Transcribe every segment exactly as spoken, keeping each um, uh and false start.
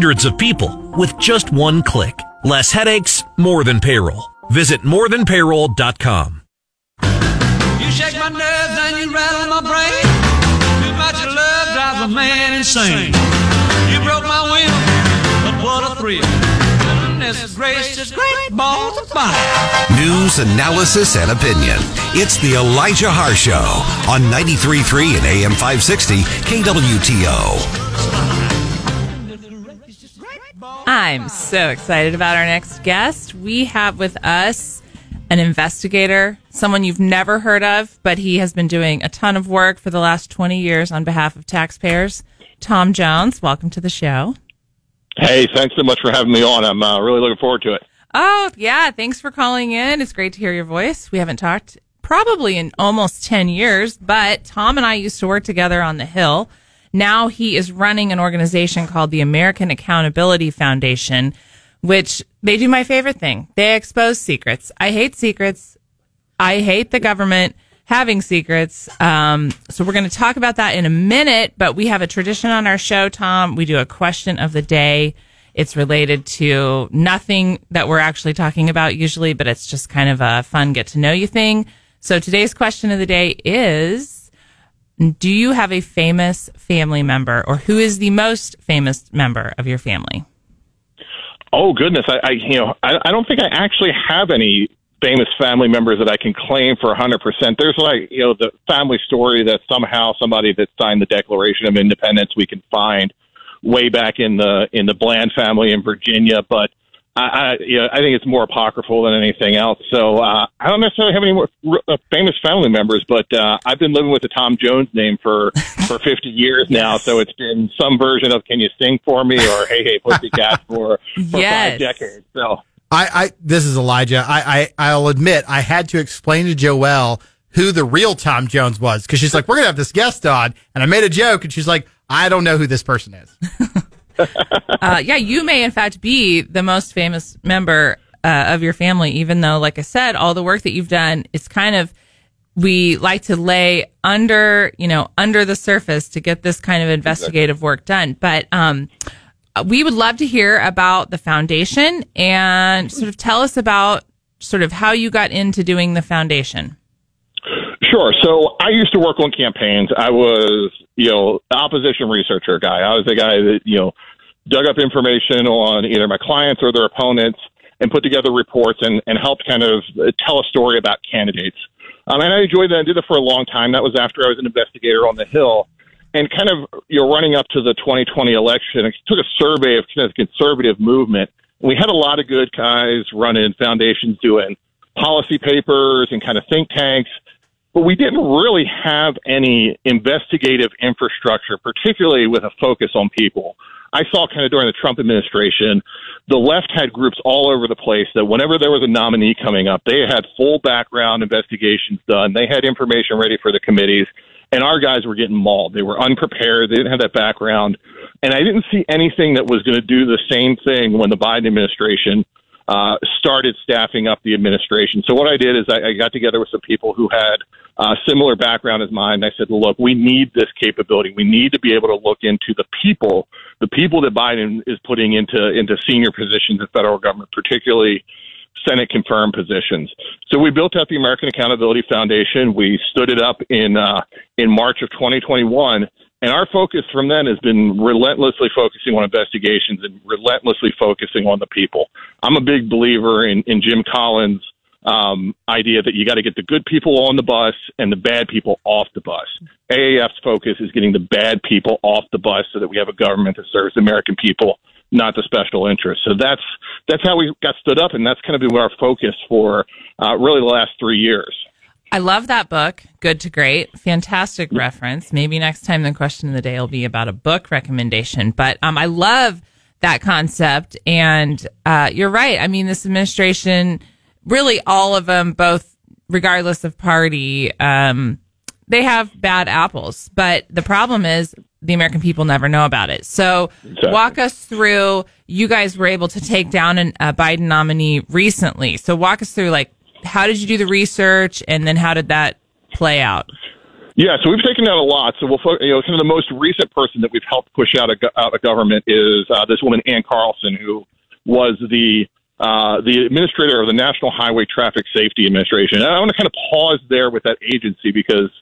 hundreds of people with just one click. Less headaches, more than payroll. Visit more than payroll dot com. You shake my nerves and you rattle my brain. Too much of love drives a man insane. You broke my will, but what a thrill. Goodness gracious, great balls of fire. News, analysis, and opinion. It's the Elijah Haahr Show on ninety-three point three and A M five sixty K W T O. I'm so excited about our next guest. We have with us an investigator, someone you've never heard of, but he has been doing a ton of work for the last twenty years on behalf of taxpayers. Tom Jones, welcome to the show. Hey, thanks so much for having me on. I'm uh, really looking forward to it. Oh, yeah. Thanks for calling in. It's great to hear your voice. We haven't talked probably in almost ten years, but Tom and I used to work together on the Hill. Now he is running an organization called the American Accountability Foundation, which they do my favorite thing. They expose secrets. I hate secrets. I hate the government having secrets. Um, so we're going to talk about that in a minute, but we have a tradition on our show, Tom. We do a question of the day. It's related to nothing that we're actually talking about usually, but it's just kind of a fun get to know you thing. So today's question of the day is, do you have a famous family member, or who is the most famous member of your family? Oh goodness, I, I you know I, I don't think I actually have any famous family members that I can claim for one hundred percent. There's like you know the family story that somehow somebody that signed the Declaration of Independence we can find way back in the in the Bland family in Virginia, but I, I, you know, I think it's more apocryphal than anything else. So uh, I don't necessarily have any more r- famous family members, but uh, I've been living with the Tom Jones name for, for fifty years yes. now. So it's been some version of "Can you sing for me?" or "Hey, hey, pussycat" for, for yes. five decades. So I, I this is Elijah. I, I I'll admit I had to explain to Joelle who the real Tom Jones was, because she's like, "We're gonna have this guest on," and I made a joke, and she's like, "I don't know who this person is." Uh, yeah, you may, in fact, be the most famous member uh, of your family, even though, like I said, all the work that you've done is kind of, we like to lay under, you know, under the surface to get this kind of investigative work done. But um, we would love to hear about the foundation and sort of tell us about sort of how you got into doing the foundation. Sure. So I used to work on campaigns. I was, you know, opposition researcher guy. I was the guy that, you know, dug up information on either my clients or their opponents and put together reports and, and helped kind of tell a story about candidates. Um, and I enjoyed that. I did it for a long time. That was after I was an investigator on the Hill. And kind of, you know, running up to the twenty twenty election, I took a survey of the conservative movement. We had a lot of good guys running foundations doing policy papers and kind of think tanks. But we didn't really have any investigative infrastructure, particularly with a focus on people. I saw kind of during the Trump administration, the left had groups all over the place that whenever there was a nominee coming up, they had full background investigations done. They had information ready for the committees, and our guys were getting mauled. They were unprepared. They didn't have that background. And I didn't see anything that was going to do the same thing when the Biden administration uh, started staffing up the administration. So what I did is I, I got together with some people who had Uh, similar background as mine. I said, look, we need this capability. We need to be able to look into the people, the people that Biden is putting into, into senior positions in federal government, particularly Senate-confirmed positions. So we built out the American Accountability Foundation. We stood it up in uh, in March of twenty twenty-one, and our focus from then has been relentlessly focusing on investigations and relentlessly focusing on the people. I'm a big believer in, in Jim Collins' Um, idea that you got to get the good people on the bus and the bad people off the bus. A A F's focus is getting the bad people off the bus so that we have a government that serves the American people, not the special interests. So that's that's how we got stood up, and that's kind of been our focus for uh, really the last three years. I love that book, Good to Great. Fantastic reference. Maybe next time the question of the day will be about a book recommendation. But um, I love that concept, and uh, you're right. I mean, this administration, really all of them, both regardless of party, um, they have bad apples. But the problem is the American people never know about it. So exactly. Walk us through, you guys were able to take down an, a Biden nominee recently. So walk us through, like, how did you do the research, and then how did that play out? Yeah, so we've taken out a lot. So we'll, you know, kind of the most recent person that we've helped push out of, out of government is uh, this woman, Ann Carlson, who was the uh, the administrator of the National Highway Traffic Safety Administration. And I want to kind of pause there with that agency, because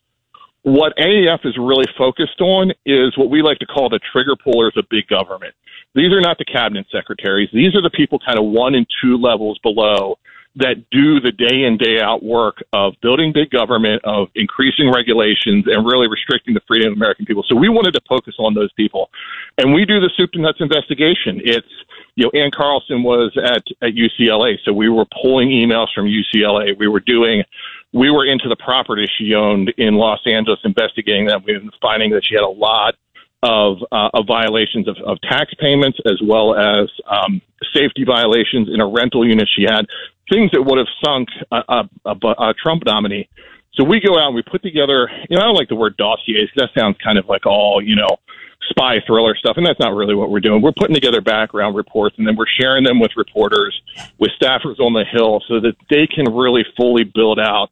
what A A F is really focused on is what we like to call the trigger pullers of big government. These are not the cabinet secretaries. These are the people kind of one and two levels below that do the day in, day out work of building big government, of increasing regulations, and really restricting the freedom of American people. So we wanted to focus on those people. And we do the soup to nuts investigation. It's, you know, Ann Carlson was at, at U C L A. So we were pulling emails from U C L A. We were doing, we were into the property she owned in Los Angeles, investigating that. We were finding that she had a lot of, uh, of violations of, of tax payments, as well as um, safety violations in a rental unit she had, things that would have sunk a, a, a, a Trump nominee. So we go out and we put together, you know, I don't like the word dossiers, because that sounds kind of like all, you know, spy thriller stuff, and that's not really what we're doing. We're putting together background reports, and then we're sharing them with reporters, with staffers on the Hill, so that they can really fully build out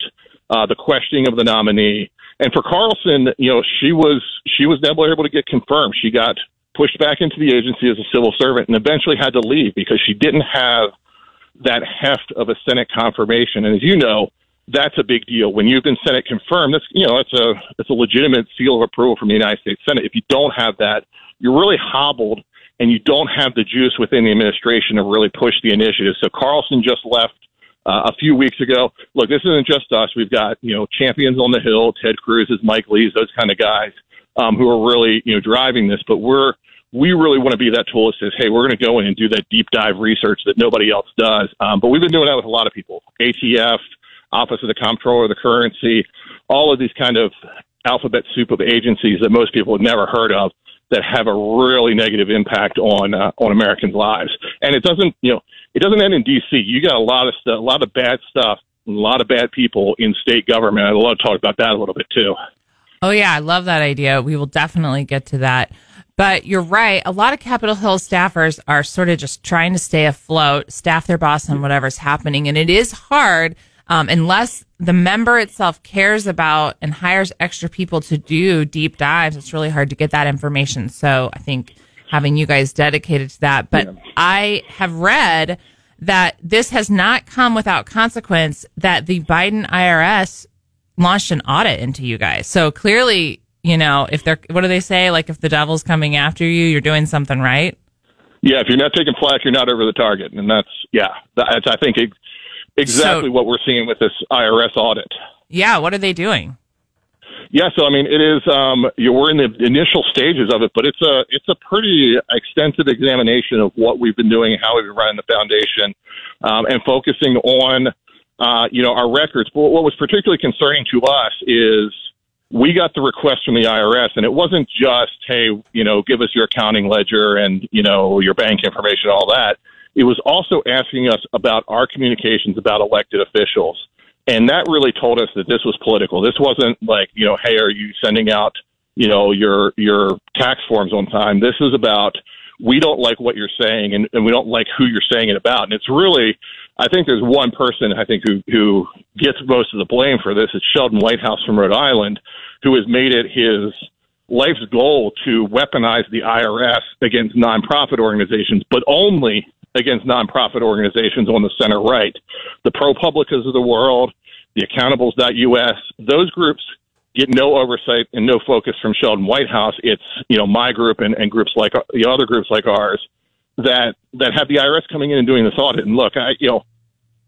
uh, the questioning of the nominee. And for Carlson, you know, she was she was never able to get confirmed. She got pushed back into the agency as a civil servant and eventually had to leave because she didn't have that heft of a Senate confirmation. And as you know, that's a big deal. When you've been Senate confirmed, that's, you know, that's a that's a legitimate seal of approval from the United States Senate. If you don't have that, you're really hobbled, and you don't have the juice within the administration to really push the initiative. So Carlson just left uh, a few weeks ago. Look, this isn't just us. We've got, you know, champions on the Hill, Ted Cruz, Mike Lees, those kind of guys um, who are really, you know, driving this. But we're We really want to be that tool that says, hey, we're going to go in and do that deep dive research that nobody else does. Um, but we've been doing that with a lot of people, A T F, Office of the Comptroller of the Currency, all of these kind of alphabet soup of agencies that most people have never heard of that have a really negative impact on uh, on Americans' lives. And it doesn't, you know, it doesn't end in D C. You got a lot of stuff, a lot of bad stuff, a lot of bad people in state government. I'd love to talk about that a little bit too. Oh yeah, I love that idea. We will definitely get to that. But you're right. A lot of Capitol Hill staffers are sort of just trying to stay afloat, staff their boss on whatever's happening. And it is hard um, unless the member itself cares about and hires extra people to do deep dives. It's really hard to get that information. So I think having you guys dedicated to that. But yeah. I have read that this has not come without consequence, that the Biden I R S launched an audit into you guys. So clearly, you know, if they're, what do they say? Like, if the devil's coming after you, you're doing something right. Yeah, if you're not taking flack, you're not over the target. And that's, yeah, that's, I think, ex- exactly so, what we're seeing with this I R S audit. Yeah, what are they doing? Yeah, so, I mean, it is, um, you know, we're in the initial stages of it, but it's a, it's a pretty extensive examination of what we've been doing, how we've been running the foundation, um, and focusing on, uh, you know, our records. But what was particularly concerning to us is, we got the request from the I R S, and it wasn't just, hey, you know, give us your accounting ledger and, you know, your bank information, all that. It was also asking us about our communications about elected officials. And that really told us that this was political. This wasn't like, you know, hey, are you sending out, you know, your your tax forms on time? This is about, we don't like what you're saying, and, and we don't like who you're saying it about. And it's really, I think there's one person, I think, who, who gets most of the blame for this. It's Sheldon Whitehouse from Rhode Island, who has made it his life's goal to weaponize the I R S against nonprofit organizations, but only against nonprofit organizations on the center right. The Pro Publicas of the world, the Accountables dot U S, those groups get no oversight and no focus from Sheldon Whitehouse. It's, you know, my group and, and groups like the you know, other groups like ours that that have the I R S coming in and doing this audit. And look, I you know,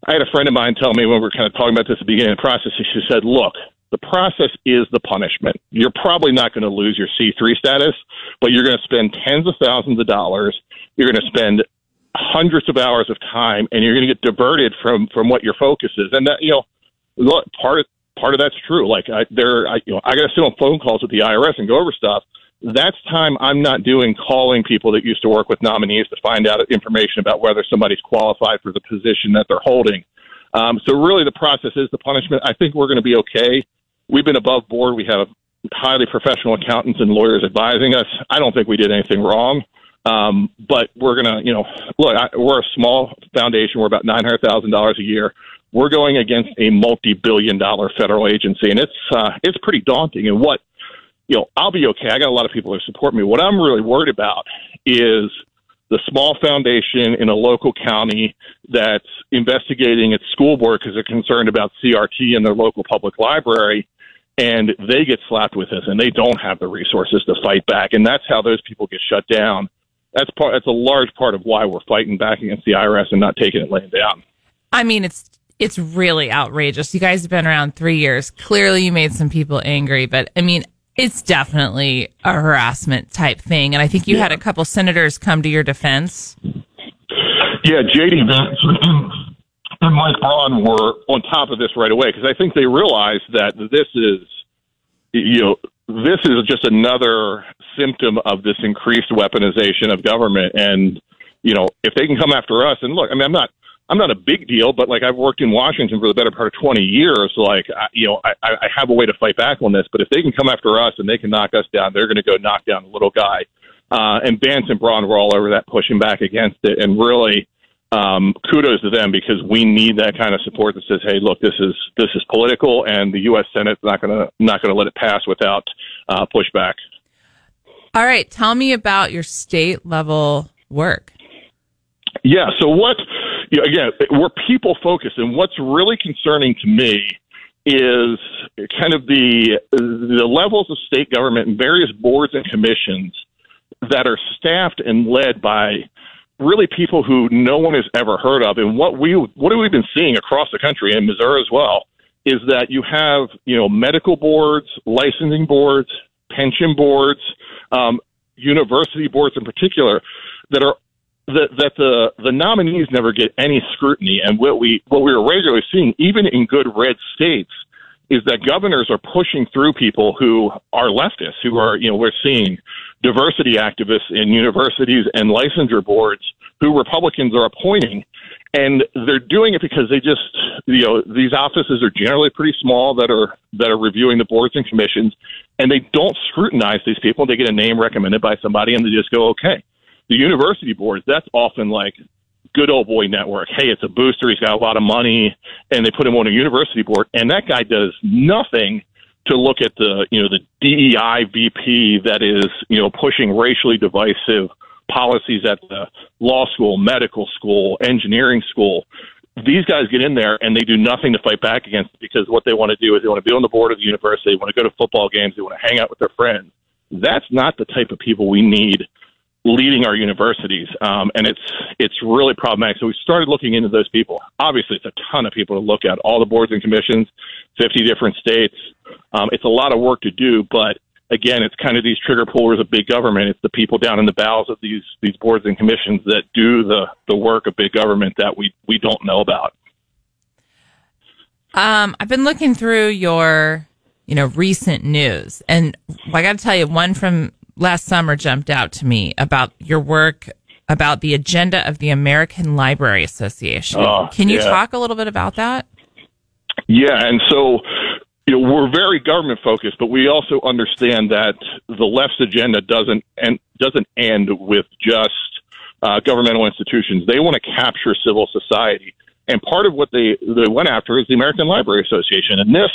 I had a friend of mine tell me when we were kind of talking about this at the beginning of the process, she said, look, the process is the punishment. You're probably not going to lose your C three status, but you're going to spend tens of thousands of dollars. You're going to spend hundreds of hours of time, and you're going to get diverted from, from what your focus is. And that, you know, look, part of, part of that's true. Like I, there, I, you know, I got to sit on phone calls with the I R S and go over stuff. That's time I'm not doing calling people that used to work with nominees to find out information about whether somebody's qualified for the position that they're holding. Um, so really the process is the punishment. I think we're going to be okay. We've been above board. We have highly professional accountants and lawyers advising us. I don't think we did anything wrong, um, but we're going to, you know, look, I, we're a small foundation. We're about nine hundred thousand dollars a year. we're going against a multi-billion dollar federal agency, and it's uh, it's pretty daunting. And what, you know, I'll be okay. I got a lot of people that support me. What I'm really worried about is the small foundation in a local county that's investigating its school board because they're concerned about C R T in their local public library, and they get slapped with this, and they don't have the resources to fight back. And that's how those people get shut down. That's part. That's a large part of why we're fighting back against the I R S and not taking it laying down. I mean, it's it's really outrageous. You guys have been around three years. Clearly, you made some people angry, but I mean, it's definitely a harassment type thing. And I think you yeah. had a couple senators come to your defense. Yeah, J D. Vance and Mike Braun were on top of this right away because I think they realized that this is, you know, this is just another symptom of this increased weaponization of government. And, you know, if they can come after us, and look, I mean, I'm not, I'm not a big deal, but like I've worked in Washington for the better part of twenty years. Like, I, you know, I, I have a way to fight back on this, but if they can come after us and they can knock us down, they're going to go knock down the little guy. Uh, and Vance and Braun were all over that, pushing back against it. And really, um, kudos to them, because we need that kind of support that says, hey, look, this is, this is political, and the U S Senate's not going to, not going to let it pass without, uh, pushback. All right. Tell me about your state level work. Yeah. So what, you know, again, we're people focused, and what's really concerning to me is kind of the the levels of state government and various boards and commissions that are staffed and led by really people who no one has ever heard of. And what we what have we been seeing across the country, and Missouri as well, is that you have, you know, medical boards, licensing boards, pension boards, um, university boards in particular, that are That, that the, the nominees never get any scrutiny. And what we what we are regularly seeing, even in good red states, is that governors are pushing through people who are leftists, who are, you know, we're seeing diversity activists in universities and licensure boards who Republicans are appointing. And they're doing it because they just, you know, these offices are generally pretty small that are that are reviewing the boards and commissions, and they don't scrutinize these people. They get a name recommended by somebody, and they just go, okay. The university boards, that's often like good old boy network. Hey, it's a booster. He's got a lot of money, and they put him on a university board. And that guy does nothing to look at the, you know, the D E I V P that is, you know, pushing racially divisive policies at the law school, medical school, engineering school. These guys get in there and they do nothing to fight back against it, because what they want to do is they want to be on the board of the university. They want to go to football games. They want to hang out with their friends. That's not the type of people we need leading our universities, um, and it's it's really problematic. So we started looking into those people. Obviously, it's a ton of people to look at, all the boards and commissions, fifty different states. Um, it's a lot of work to do, but again, it's kind of these trigger pullers of big government. It's the people down in the bowels of these these boards and commissions that do the, the work of big government that we, we don't know about. Um, I've been looking through your, you know, recent news, and I got to tell you, one from last summer jumped out to me about your work about the agenda of the American Library Association. Uh, Can you yeah. talk a little bit about that? Yeah, and so, you know, we're very government focused, but we also understand that the left's agenda doesn't and doesn't end with just uh, governmental institutions. They want to capture civil society, and part of what they they went after is the American Library Association, and this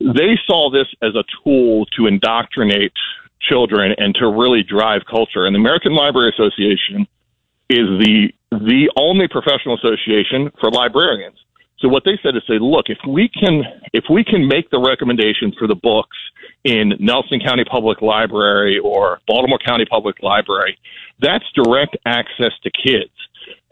they saw this as a tool to indoctrinate children and to really drive culture. And the American Library Association is the the only professional association for librarians. So what they said is, say, look, if we can if we can make the recommendations for the books in Nelson County Public Library or Baltimore County Public Library, that's direct access to kids.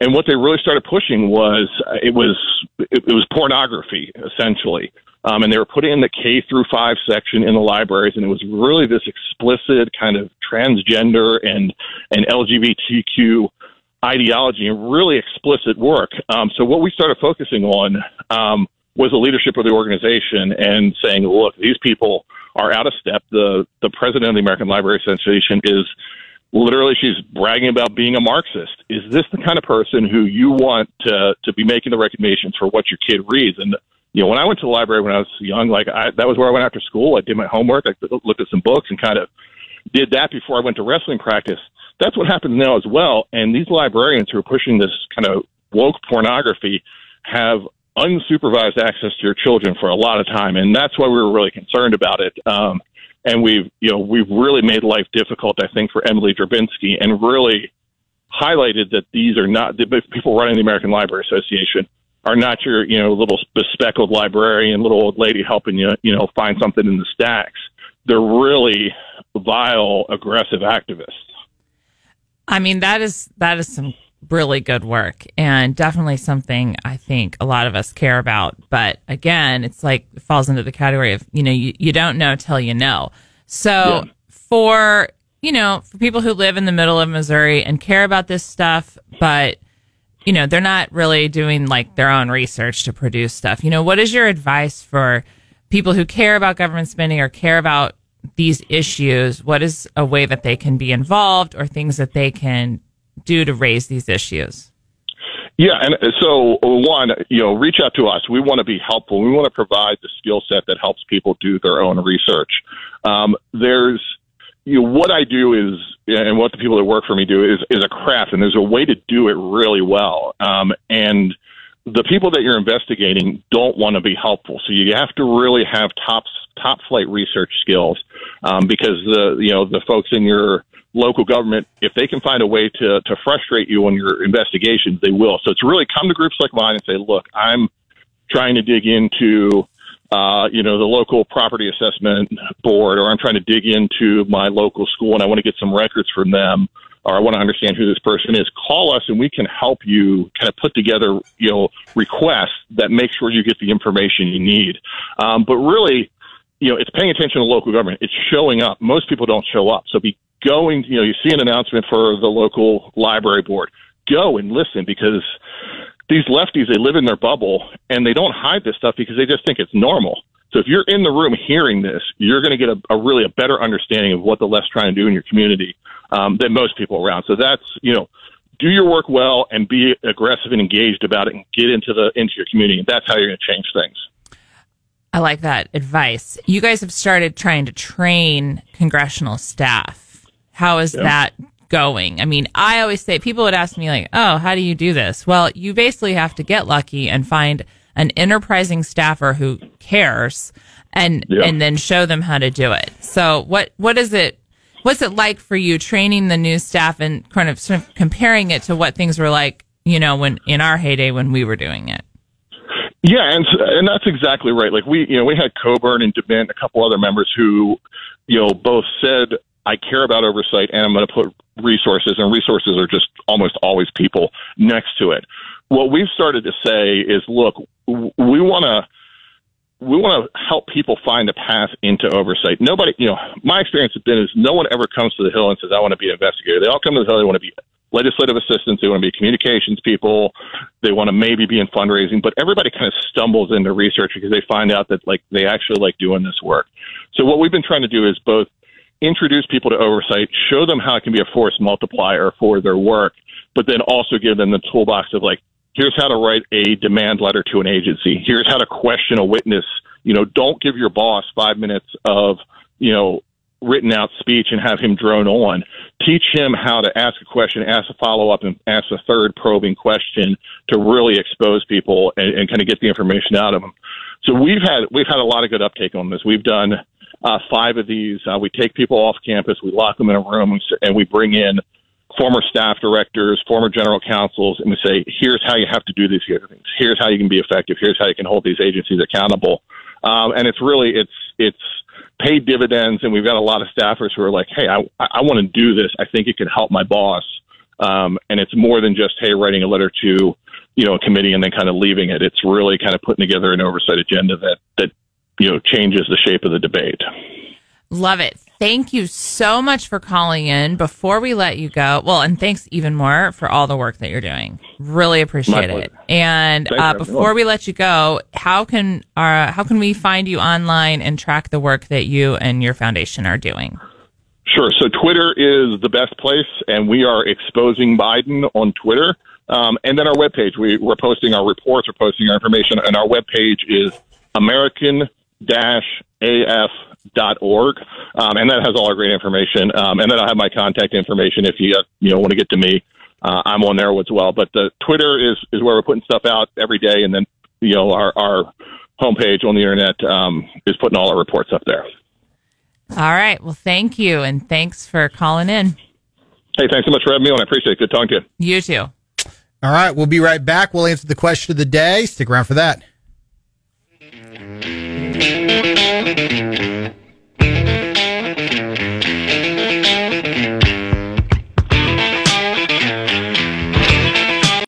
And what they really started pushing was uh, it was it, it was pornography, essentially. Um, and they were putting in the K through five section in the libraries, and it was really this explicit kind of transgender and, and L G B T Q ideology and really explicit work. Um, so what we started focusing on um, was the leadership of the organization and saying, look, these people are out of step. The, the president of the American Library Association is literally, she's bragging about being a Marxist. Is this the kind of person who you want to, to be making the recommendations for what your kid reads? And you know, when I went to the library when I was young, like I, that was where I went after school. I did my homework. I looked at some books and kind of did that before I went to wrestling practice. That's what happens now as well. And these librarians who are pushing this kind of woke pornography have unsupervised access to your children for a lot of time, and that's why we were really concerned about it. Um, and we've, you know, we've really made life difficult, I think, for Emily Drabinski, and really highlighted that these are not the people running the American Library Association are not your, you know, little bespectacled librarian, little old lady helping you, you know, find something in the stacks. They're really vile, aggressive activists. I mean, that is that is some really good work, and definitely something I think a lot of us care about. But again, it's like it falls into the category of, you know, you, you don't know till you know. So yeah. for, you know, for people who live in the middle of Missouri and care about this stuff, but, you know, they're not really doing like their own research to produce stuff. You know, what is your advice for people who care about government spending or care about these issues? What is a way that they can be involved or things that they can do to raise these issues? Yeah, and so one, you know, reach out to us. We want to be helpful. We want to provide the skill set that helps people do their own research. Um, there's, you know, what I do is, and what the people that work for me do is, is a craft, and there's a way to do it really well. Um, and the people that you're investigating don't want to be helpful, so you have to really have top top flight research skills, um, because the you know the folks in your local government, if they can find a way to to frustrate you on your investigations, they will. So it's really come to groups like mine and say, look, I'm trying to dig into, uh, you know, the local property assessment board, or I'm trying to dig into my local school and I want to get some records from them, or I want to understand who this person is. Call us and we can help you kind of put together, you know, requests that make sure you get the information you need. Um, but really, you know, it's paying attention to local government. It's showing up. Most people don't show up. So be going, you know, you see an announcement for the local library board, go and listen, because these lefties, they live in their bubble and they don't hide this stuff because they just think it's normal. So if you're in the room hearing this, you're going to get a, a really a better understanding of what the left's trying to do in your community um, than most people around. So that's, you know, do your work well and be aggressive and engaged about it and get into the into your community. That's how you're going to change things. I like that advice. You guys have started trying to train congressional staff. How is yeah. that going? I mean, I always say, people would ask me like, oh, how do you do this? Well, you basically have to get lucky and find an enterprising staffer who cares and yeah. and then show them how to do it. So what what is it? What's it like for you training the new staff and kind of sort of comparing it to what things were like, you know, when in our heyday when we were doing it? Yeah, and and that's exactly right. Like we, you know, we had Coburn and DeMint, a couple other members who, you know, both said, I care about oversight, and I'm going to put resources, and resources are just almost always people, next to it. What we've started to say is, look, we want to we want to help people find a path into oversight. Nobody, you know, my experience has been is no one ever comes to the Hill and says, I want to be an investigator. They all come to the Hill, they want to be legislative assistants, they want to be communications people, they want to maybe be in fundraising, but everybody kind of stumbles into research because they find out that, like, they actually like doing this work. So what we've been trying to do is both introduce people to oversight, show them how it can be a force multiplier for their work, but then also give them the toolbox of, like, here's how to write a demand letter to an agency. Here's how to question a witness. You know, don't give your boss five minutes of, you know, written out speech and have him drone on. Teach him how to ask a question, ask a follow-up, and ask a third probing question to really expose people and, and kind of get the information out of them. So we've had, we've had a lot of good uptake on this. We've done Uh, five of these. Uh, we take people off campus, we lock them in a room, and we bring in former staff directors, former general counsels, and we say, here's how you have to do these things. Here's how you can be effective. Here's how you can hold these agencies accountable. Um, and it's really, it's it's paid dividends, and we've got a lot of staffers who are like, hey, I, I want to do this. I think it can help my boss. Um, and it's more than just, hey, writing a letter to, you know, a committee and then kind of leaving it. It's really kind of putting together an oversight agenda that that you know, changes the shape of the debate. Love it. Thank you so much for calling in. Before we let you go, well, and thanks even more for all the work that you're doing. Really appreciate it. And uh, before we let you go, how can uh, how can we find you online and track the work that you and your foundation are doing? Sure. So Twitter is the best place, and we are Exposing Biden on Twitter. Um, and then our webpage, we, we're posting our reports, we're posting our information, and our webpage is American A F dot org, um, and that has all our great information. Um, and then I have my contact information if you uh, you know want to get to me. Uh, I'm on there as well. But the Twitter is is where we're putting stuff out every day, and then you know, our, our homepage on the internet um, is putting all our reports up there. All right. Well, thank you. And thanks for calling in. Hey, thanks so much for having me on. I appreciate it. Good talking to you. You too. All right. We'll be right back. We'll answer the question of the day. Stick around for that.